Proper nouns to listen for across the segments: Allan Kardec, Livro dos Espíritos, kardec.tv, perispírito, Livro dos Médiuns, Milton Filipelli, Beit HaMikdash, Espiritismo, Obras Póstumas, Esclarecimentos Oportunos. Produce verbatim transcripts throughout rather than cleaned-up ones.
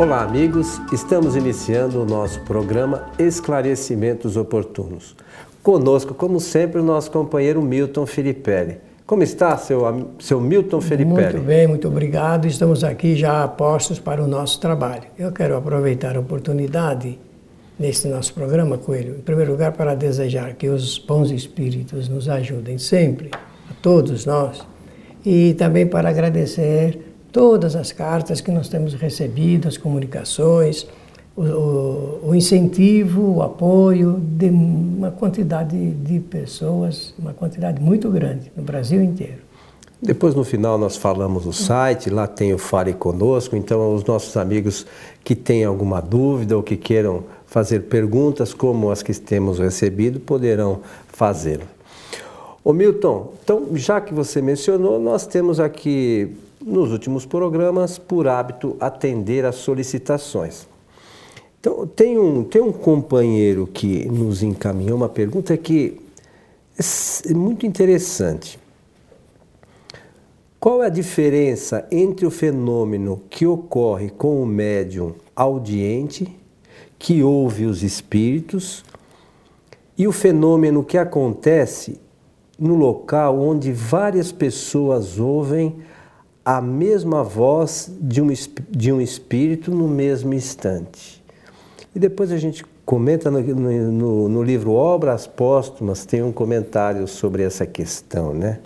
Olá, amigos, estamos iniciando o nosso programa Esclarecimentos Oportunos. Conosco, como sempre, o nosso companheiro Milton Filipelli. Como está, seu, seu Milton Filipelli? Muito bem, muito obrigado. Estamos aqui já postos para o nosso trabalho. Eu quero aproveitar a oportunidade neste nosso programa, Coelho, em primeiro lugar, para desejar que os bons espíritos nos ajudem sempre, a todos nós, e também para agradecer todas as cartas que nós temos recebido, as comunicações, o, o, o incentivo, o apoio de uma quantidade de pessoas, uma quantidade muito grande, no Brasil inteiro. Depois, no final, nós falamos do site, lá tem o Fale Conosco, então os nossos amigos que têm alguma dúvida ou que queiram fazer perguntas, como as que temos recebido, poderão fazê-lo. Ô Milton, então, já que você mencionou, nós temos aqui, nos últimos programas, por hábito, atender às solicitações. Então, tem um, tem um companheiro que nos encaminhou uma pergunta que é muito interessante. Qual é a diferença entre o fenômeno que ocorre com o médium audiente, que ouve os espíritos, e o fenômeno que acontece no local onde várias pessoas ouvem a mesma voz de um, de um espírito no mesmo instante? E depois a gente comenta no, no, no livro Obras Póstumas, tem um comentário sobre essa questão, né?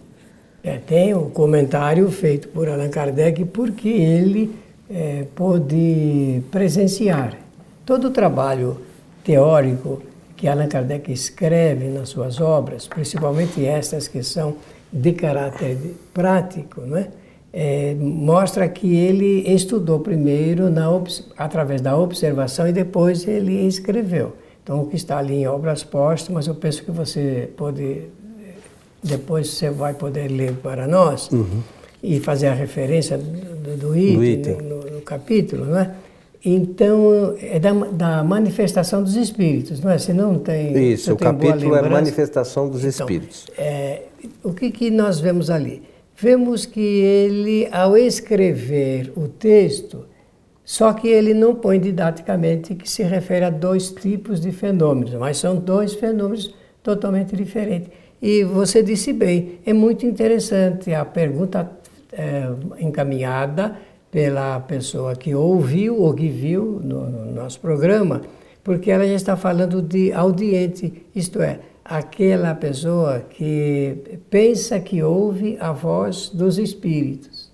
É, tem um comentário feito por Allan Kardec, porque ele é, pôde presenciar todo o trabalho teórico que Allan Kardec escreve nas suas obras, principalmente estas que são de caráter prático, não é? É, mostra que ele estudou primeiro na, através da observação e depois ele escreveu. Então, o que está ali em Obras Póstumas, eu penso que você pode, depois você vai poder ler para nós, uhum, e fazer a referência do, do item, do item. No, no capítulo, não é? Então, é da, da manifestação dos espíritos, não é? Se não tem, isso, o tem capítulo é manifestação dos espíritos. Então, é, o que, que nós vemos ali? Vemos que ele, ao escrever o texto, só que ele não põe didaticamente que se refere a dois tipos de fenômenos, mas são dois fenômenos totalmente diferentes. E você disse bem, é muito interessante a pergunta é, encaminhada pela pessoa que ouviu ou que viu no, no nosso programa, porque ela já está falando de audiente, isto é, aquela pessoa que pensa que ouve a voz dos espíritos.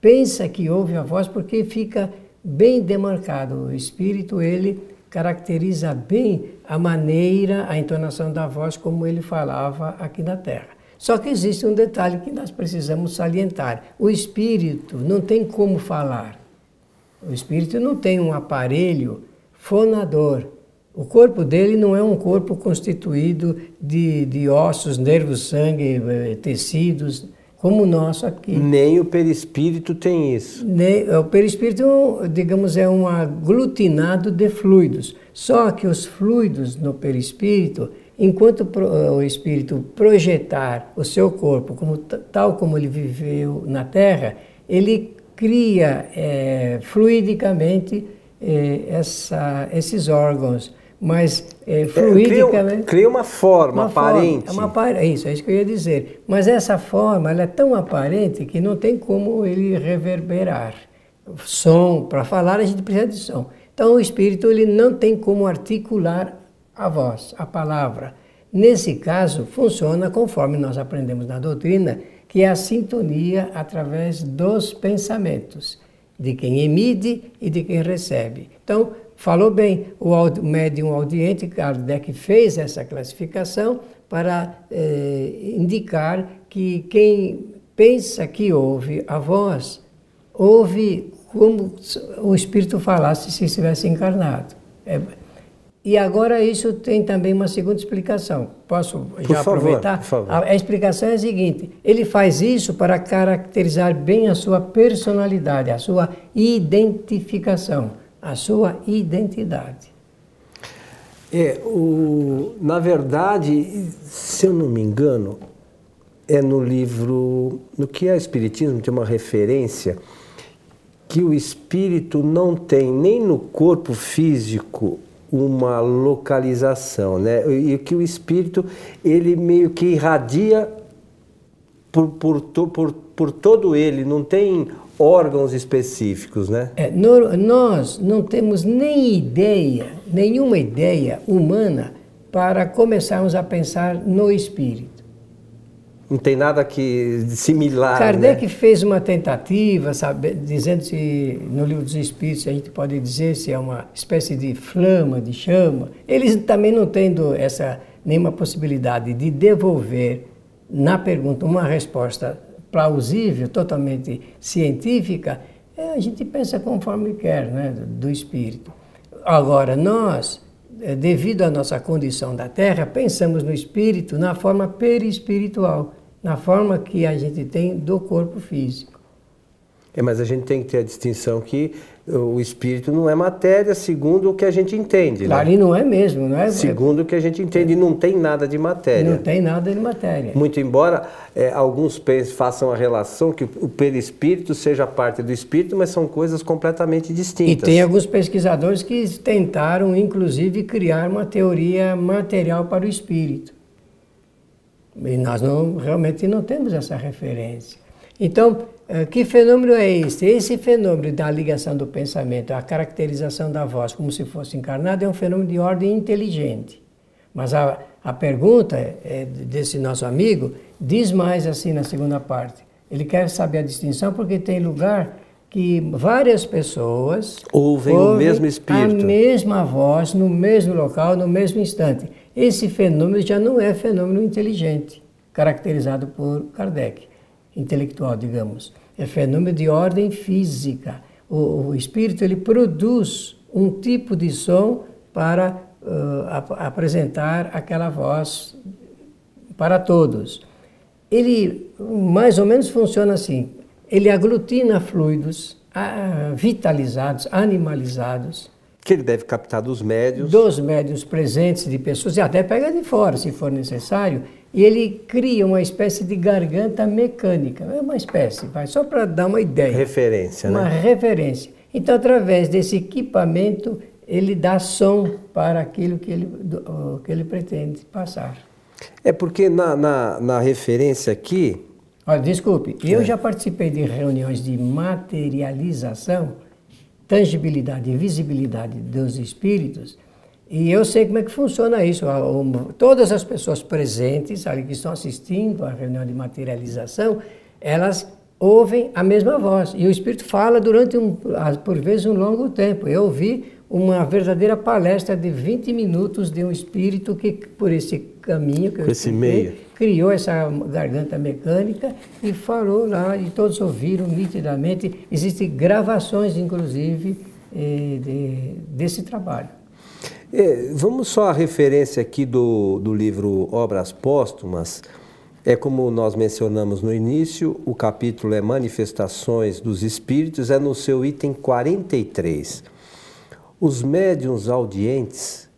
Pensa que ouve a voz porque fica bem demarcado. O espírito, ele caracteriza bem a maneira, a entonação da voz como ele falava aqui na Terra. Só que existe um detalhe que nós precisamos salientar. O espírito não tem como falar. O espírito não tem um aparelho fonador. O corpo dele não é um corpo constituído de, de ossos, nervos, sangue, tecidos, como o nosso aqui. Nem o perispírito tem isso. Nem, o perispírito, digamos, é um aglutinado de fluidos. Só que os fluidos no perispírito, enquanto o espírito projetar o seu corpo como, tal como ele viveu na Terra, ele cria é, fluidicamente essa, esses órgãos. Mas é, fluidicamente... Cria, cria uma forma uma aparente. Forma, uma, isso, é isso que eu ia dizer. Mas essa forma, ela é tão aparente que não tem como ele reverberar. Som, para falar a gente precisa de som. Então o espírito, ele não tem como articular a voz, a palavra. Nesse caso, funciona conforme nós aprendemos na doutrina, que é a sintonia através dos pensamentos, de quem emite e de quem recebe. Então, falou bem, o médium audiente, Kardec fez essa classificação para eh, indicar que quem pensa que ouve a voz, ouve como o espírito falasse se estivesse encarnado. É. E agora isso tem também uma segunda explicação. Posso já por favor, aproveitar? Por favor. A, a explicação é a seguinte, ele faz isso para caracterizar bem a sua personalidade, a sua identificação, a sua identidade. É, o, na verdade, se eu não me engano, é no livro, no que é Espiritismo, tem uma referência que o espírito não tem nem no corpo físico uma localização, né? E que o espírito, ele meio que irradia por, por, por, por todo ele, não tem órgãos específicos, né? É, nós não temos nem ideia, nenhuma ideia humana para começarmos a pensar no espírito. Não tem nada que similar, Kardec, né? Fez uma tentativa, sabe, dizendo se no Livro dos Espíritos a gente pode dizer se é uma espécie de flama, de chama. Eles também não tendo essa nenhuma possibilidade de devolver na pergunta uma resposta plausível, totalmente científica, a gente pensa conforme quer, né, do espírito. Agora, nós, devido à nossa condição da Terra, pensamos no espírito na forma perispiritual, na forma que a gente tem do corpo físico. É, mas a gente tem que ter a distinção que o espírito não é matéria, segundo o que a gente entende. Claro, né? E não é mesmo, não é? Segundo o que a gente entende, não tem nada de matéria. Não tem nada de matéria. Muito embora é, alguns pensem, façam a relação que o perispírito seja parte do espírito, mas são coisas completamente distintas. E tem alguns pesquisadores que tentaram, inclusive, criar uma teoria material para o espírito. E nós não, realmente não temos essa referência. Então, que fenômeno é esse? Esse fenômeno da ligação do pensamento, a caracterização da voz como se fosse encarnada, é um fenômeno de ordem inteligente. Mas a, a pergunta é, desse nosso amigo diz mais assim na segunda parte. Ele quer saber a distinção porque tem lugar que várias pessoas ouvem, ouvem o mesmo espírito, a mesma voz, no mesmo local, no mesmo instante. Esse fenômeno já não é fenômeno inteligente, caracterizado por Kardec. Intelectual, digamos, é fenômeno de ordem física. O, o espírito, ele produz um tipo de som para uh, ap- apresentar aquela voz para todos. Ele mais ou menos funciona assim, ele aglutina fluidos uh, vitalizados, animalizados. Que ele deve captar dos médiuns. Dos médiuns presentes, de pessoas, e até pega de fora, se for necessário. E ele cria uma espécie de garganta mecânica. É uma espécie, vai, só para dar uma ideia. Referência, né? Uma referência. Então, através desse equipamento, ele dá som para aquilo que ele, que ele pretende passar. É porque na, na, na referência aqui... Olha, desculpe, eu já participei de reuniões de materialização, tangibilidade e visibilidade dos espíritos... E eu sei como é que funciona isso. Todas as pessoas presentes, ali que estão assistindo à reunião de materialização, elas ouvem a mesma voz. E o Espírito fala durante, um, por vezes, um longo tempo. Eu ouvi uma verdadeira palestra de vinte minutos de um Espírito que, por esse caminho que eu expliquei, criou essa garganta mecânica e falou lá, e todos ouviram nitidamente. Existem gravações, inclusive, de, desse trabalho. Vamos só à referência aqui do, do livro Obras Póstumas. É como nós mencionamos no início, o capítulo é Manifestações dos Espíritos, é no seu item quarenta e três. Os médiuns audientes,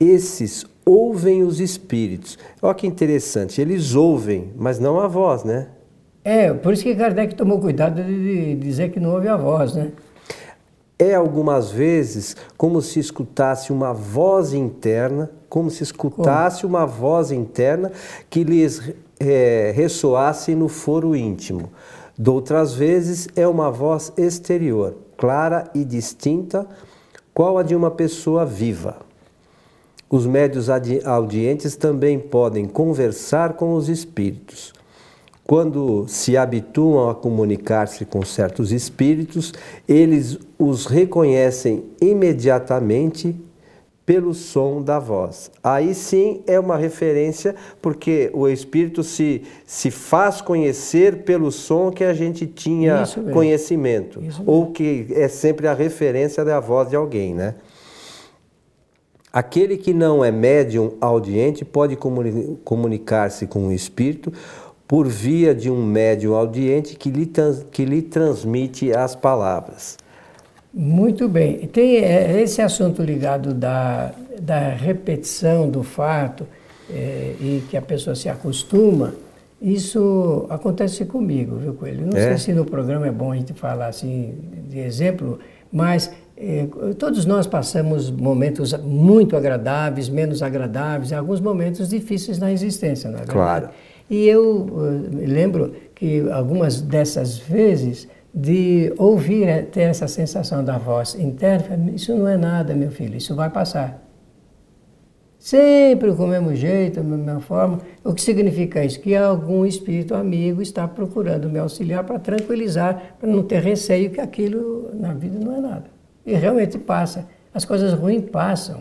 esses ouvem os espíritos. Olha que interessante, eles ouvem, mas não a voz, né? É, por isso que Kardec tomou cuidado de dizer que não ouve a voz, né? É, algumas vezes, como se escutasse uma voz interna, como se escutasse como? uma voz interna que lhes é, ressoasse no foro íntimo. De outras vezes, é uma voz exterior, clara e distinta, qual a de uma pessoa viva. Os médiuns audientes também podem conversar com os espíritos. Quando se habituam a comunicar-se com certos espíritos, eles os reconhecem imediatamente pelo som da voz. Aí sim é uma referência, porque o espírito se, se faz conhecer pelo som que a gente tinha conhecimento, ou que é sempre a referência da voz de alguém, né? Aquele que não é médium audiente pode comuni- comunicar-se com o espírito por via de um médium audiente que lhe, trans, que lhe transmite as palavras. Muito bem. Tem esse assunto ligado da, da repetição do fato é, e que a pessoa se acostuma, Isso acontece comigo, viu, Coelho? Não é. sei se no programa é bom a gente falar assim de exemplo, mas eh, todos nós passamos momentos muito agradáveis, menos agradáveis, alguns momentos difíceis na existência, na verdade. Claro. E eu uh, me lembro que algumas dessas vezes de ouvir, ter essa sensação da voz interna, isso não é nada, meu filho, isso vai passar. Sempre com o mesmo jeito, a mesma forma. O que significa isso? Que algum espírito amigo está procurando me auxiliar para tranquilizar, para não ter receio que aquilo na vida não é nada. E realmente passa. As coisas ruins passam.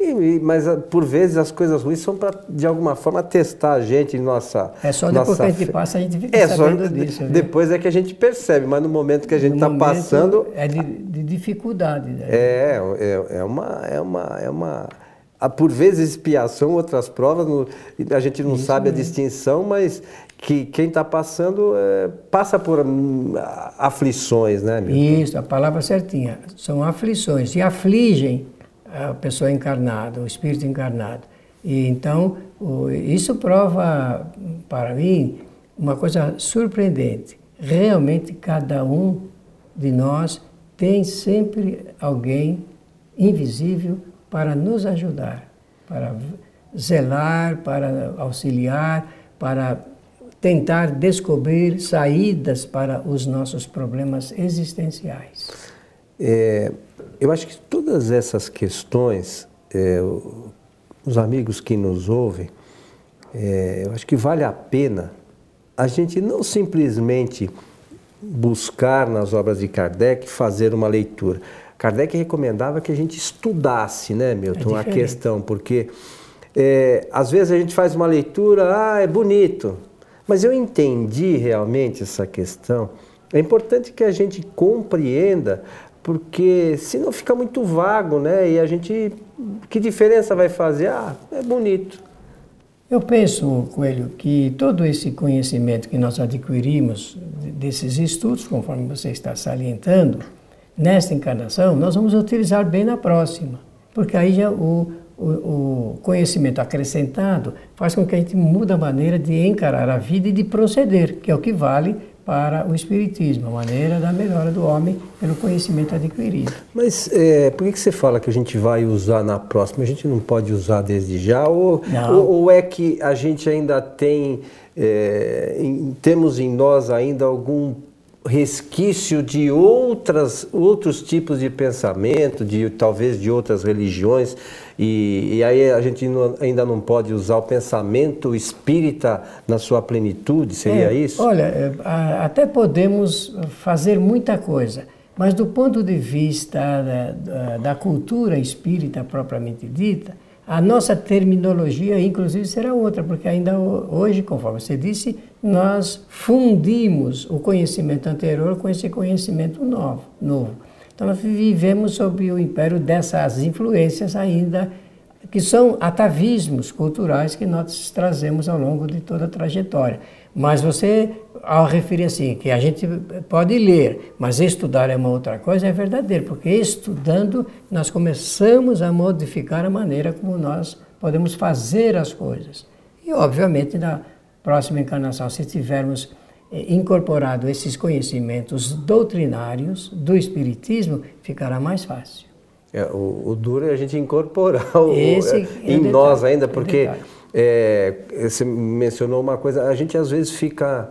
E, mas, por vezes, as coisas ruins são para, de alguma forma, testar a gente em nossa... É só depois nossa... que a gente passa, a gente fica é sabendo só... disso. Né? Depois é que a gente percebe, mas no momento que a gente está passando... É de, de dificuldade. Né? É, é, é uma... É uma, é uma... Ah, por vezes expiação, outras provas, no, a gente não Isso sabe mesmo. a distinção, mas que quem está passando é, passa por hum, aflições, né, Milton? Isso, a palavra certinha, são aflições, e afligem a pessoa encarnada, o espírito encarnado. E então, o, isso prova, para mim, uma coisa surpreendente. Realmente, cada um de nós tem sempre alguém invisível para nos ajudar, para zelar, para auxiliar, para tentar descobrir saídas para os nossos problemas existenciais. É, eu acho que todas essas questões, é, os amigos que nos ouvem, é, eu acho que vale a pena a gente não simplesmente buscar nas obras de Kardec fazer uma leitura. Kardec recomendava que a gente estudasse, né, Milton, é a questão, porque é, às vezes a gente faz uma leitura, ah, é bonito, mas eu entendi realmente essa questão. É importante que a gente compreenda, porque senão fica muito vago, né, e a gente, que diferença vai fazer? Ah, é bonito. Eu penso, Coelho, que todo esse conhecimento que nós adquirimos desses estudos, conforme você está salientando, nesta encarnação, nós vamos utilizar bem na próxima, porque aí já o, o, o conhecimento acrescentado faz com que a gente mude a maneira de encarar a vida e de proceder, que é o que vale para o Espiritismo, a maneira da melhora do homem pelo conhecimento adquirido. Mas é, por que você fala que a gente vai usar na próxima? A gente não pode usar desde já? Ou, ou, ou é que a gente ainda tem, é, em, temos em nós ainda algum resquício de outras, outros tipos de pensamento, de, talvez de outras religiões, e, e aí a gente não, ainda não pode usar o pensamento espírita na sua plenitude, seria é, isso? Olha, até podemos fazer muita coisa, mas do ponto de vista da, da cultura espírita propriamente dita, a nossa terminologia, inclusive, será outra, porque ainda hoje, conforme você disse, nós fundimos o conhecimento anterior com esse conhecimento novo. novo. Então, nós vivemos sob o império dessas influências ainda, que são atavismos culturais que nós trazemos ao longo de toda a trajetória. Mas você, ao referir assim, que a gente pode ler, mas estudar é uma outra coisa, é verdadeiro, porque estudando nós começamos a modificar a maneira como nós podemos fazer as coisas. E, obviamente, na próxima encarnação, se tivermos incorporado esses conhecimentos doutrinários do Espiritismo, ficará mais fácil. É, o, o duro é a gente incorporar o, Esse é, é em detalhe, nós ainda, porque... É É, você mencionou uma coisa, a gente às vezes fica,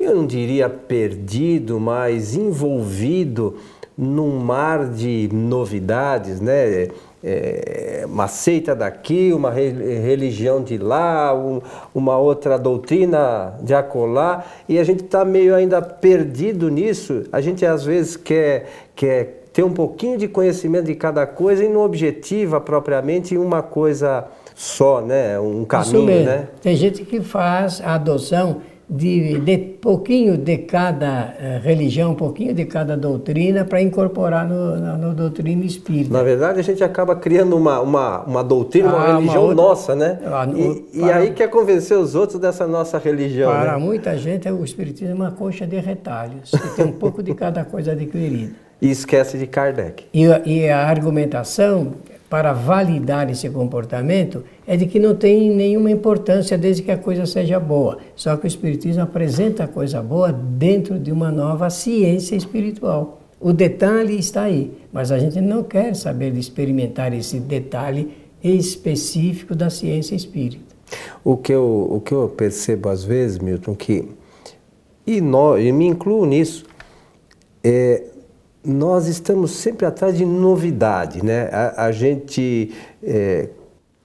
eu não diria perdido, mas envolvido num mar de novidades, né? É, uma seita daqui, uma religião de lá, um, uma outra doutrina de acolá, e a gente está meio ainda perdido nisso. A gente às vezes quer... quer ter um pouquinho de conhecimento de cada coisa e não objetiva propriamente uma coisa só, né? Um caminho, Isso mesmo. né? Tem gente que faz a adoção de, de pouquinho de cada eh, religião, um pouquinho de cada doutrina para incorporar no, na no doutrina espírita. Na verdade, a gente acaba criando uma, uma, uma doutrina, ah, uma religião uma outra, nossa, né? Ah, no, e, para, e aí quer convencer os outros dessa nossa religião. Para né? muita gente, o Espiritismo é uma coxa de retalhos, que tem um pouco de cada coisa adquirida. E esquece de Kardec. E, e a argumentação para validar esse comportamento é de que não tem nenhuma importância desde que a coisa seja boa. Só que o Espiritismo apresenta a coisa boa dentro de uma nova ciência espiritual. O detalhe está aí, mas a gente não quer saber de experimentar esse detalhe específico da ciência espírita. O que eu, o que eu percebo às vezes, Milton, que, e, nós, e me incluo nisso, é... nós estamos sempre atrás de novidade, né? A, a gente é,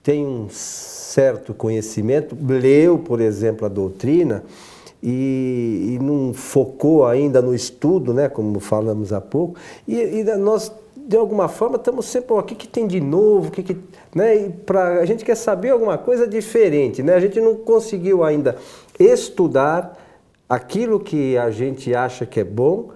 tem um certo conhecimento, leu, por exemplo, a doutrina e, e não focou ainda no estudo, né? Como falamos há pouco, e, e nós, de alguma forma, estamos sempre, ó, o que, que tem de novo, o que que, né? E pra, a gente quer saber alguma coisa diferente, né? A gente não conseguiu ainda estudar aquilo que a gente acha que é bom,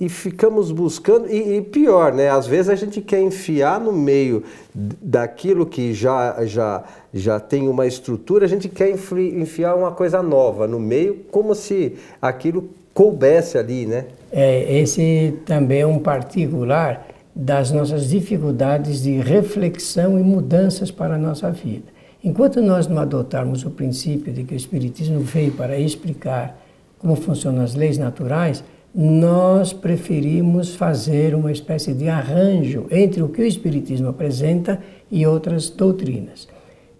e ficamos buscando, e, e pior, né? Às vezes a gente quer enfiar no meio daquilo que já, já, já tem uma estrutura, a gente quer enfiar uma coisa nova no meio, como se aquilo coubesse ali, né? É, esse também é um particular das nossas dificuldades de reflexão e mudanças para a nossa vida. Enquanto nós não adotarmos o princípio de que o Espiritismo veio para explicar como funcionam as leis naturais, nós preferimos fazer uma espécie de arranjo entre o que o Espiritismo apresenta e outras doutrinas.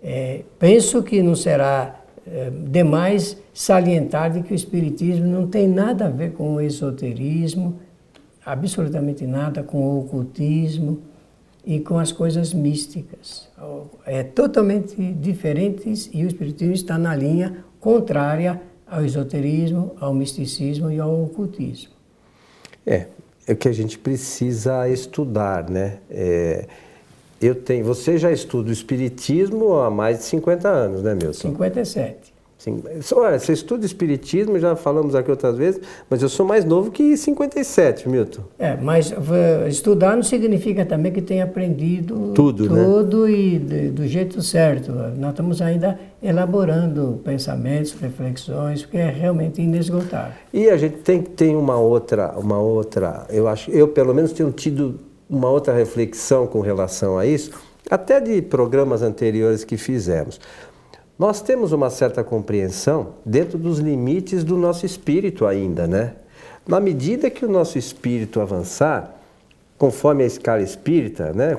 É, penso que não será é, demais salientar de que o Espiritismo não tem nada a ver com o esoterismo, absolutamente nada com o ocultismo e com as coisas místicas. É totalmente diferentes e o Espiritismo está na linha contrária ao esoterismo, ao misticismo e ao ocultismo. É, é o que a gente precisa estudar, né? É, eu tenho, você já estuda o Espiritismo há mais de cinquenta anos, né, Milton? cinquenta e sete. Sim, olha, você estuda o Espiritismo, já falamos aqui outras vezes, mas eu sou mais novo que cinquenta e sete, Milton. É, mas estudar não significa também que tenha aprendido tudo, tudo né? E de, do jeito certo. Nós estamos ainda elaborando pensamentos, reflexões, porque é realmente inesgotável. E a gente tem que ter uma outra, uma outra, eu acho, eu pelo menos tenho tido uma outra reflexão com relação a isso, até de programas anteriores que fizemos. Nós temos uma certa compreensão dentro dos limites do nosso espírito ainda, né? Na medida que o nosso espírito avançar, conforme a escala espírita, né?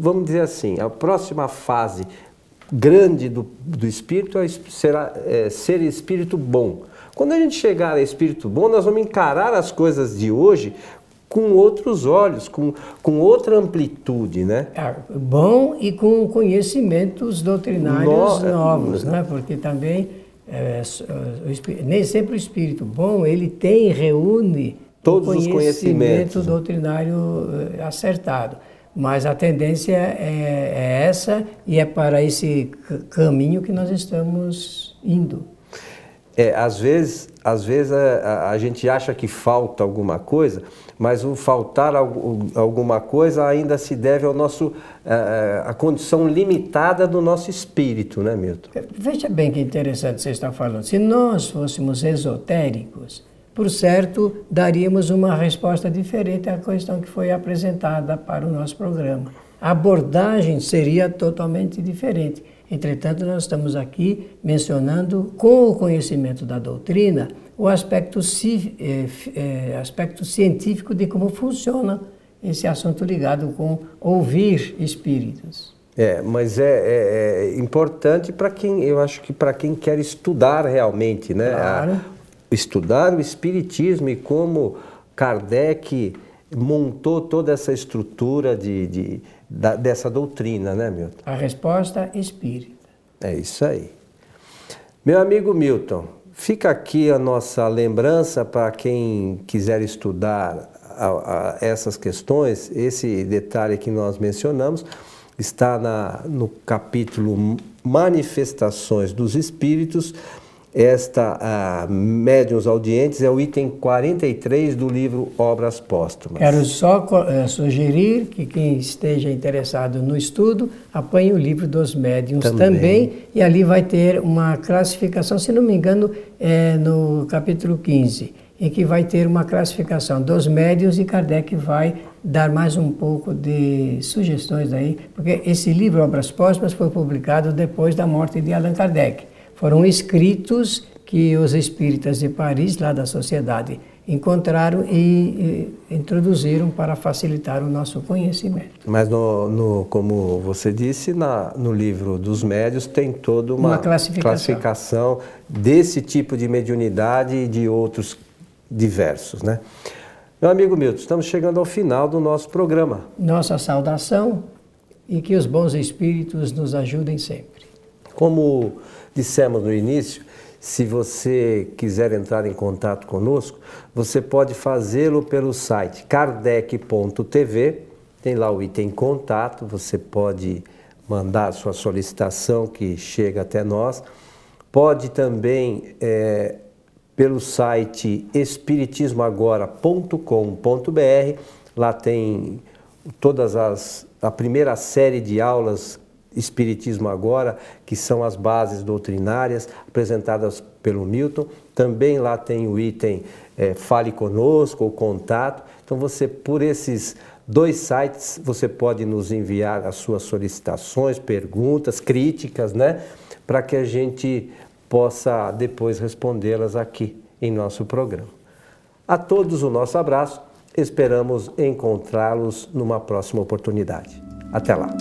Vamos dizer assim, a próxima fase grande do, do espírito será é, ser espírito bom. Quando a gente chegar a espírito bom, nós vamos encarar as coisas de hoje com outros olhos, com, com outra amplitude, né? É, bom e com conhecimentos doutrinários no... novos, né? Porque também, é, o, nem sempre o espírito bom, ele tem, reúne todos o conhecimento, os conhecimentos doutrinário acertado. Mas a tendência é, é essa e é para esse caminho que nós estamos indo. É, às vezes, às vezes a, a, a gente acha que falta alguma coisa, mas o faltar algo, alguma coisa ainda se deve ao nosso, a, a condição limitada do nosso espírito, né, Milton? Veja bem que interessante você está falando. Se nós fôssemos esotéricos, por certo, daríamos uma resposta diferente à questão que foi apresentada para o nosso programa. A abordagem seria totalmente diferente. Entretanto, nós estamos aqui mencionando, com o conhecimento da doutrina, o aspecto, ci, eh, eh, aspecto científico de como funciona esse assunto ligado com ouvir espíritos. É, mas é, é, é importante para quem, eu acho que para quem quer estudar realmente, né? Claro. A, estudar o espiritismo e como Kardec montou toda essa estrutura de... de Da, dessa doutrina, né, Milton? A resposta espírita. É isso aí. Meu amigo Milton, fica aqui a nossa lembrança para quem quiser estudar a, a essas questões. Esse detalhe que nós mencionamos está na, no capítulo Manifestações dos Espíritos. Esta uh, Médiuns Audientes é o item quarenta e três do livro Obras Póstumas. Quero só uh, sugerir que quem esteja interessado no estudo apanhe o Livro dos Médiuns também. também e ali vai ter uma classificação, se não me engano, é no capítulo quinze. em que vai ter uma classificação dos médiuns e Kardec vai dar mais um pouco de sugestões aí, porque esse livro, Obras Póstumas, foi publicado depois da morte de Allan Kardec. Foram escritos que os espíritas de Paris, lá da sociedade, encontraram e, e introduziram para facilitar o nosso conhecimento. Mas, no, no, como você disse, na, no livro dos médiuns tem toda uma, uma classificação. classificação desse tipo de mediunidade e de outros diversos, né? Meu amigo Milton, estamos chegando ao final do nosso programa. Nossa saudação e que os bons espíritos nos ajudem sempre. Como dissemos no início, se você quiser entrar em contato conosco, você pode fazê-lo pelo site kardec ponto tv, tem lá o item contato, você pode mandar sua solicitação que chega até nós. Pode também é, pelo site espiritismo agora ponto com ponto br, lá tem todas as a primeira série de aulas Espiritismo Agora, que são as bases doutrinárias apresentadas pelo Milton. Também lá tem o item é, Fale Conosco, o contato. Então você, por esses dois sites, você pode nos enviar as suas solicitações, perguntas, críticas, né? Para que a gente possa depois respondê-las aqui em nosso programa. A todos o nosso abraço, esperamos encontrá-los numa próxima oportunidade. Até lá!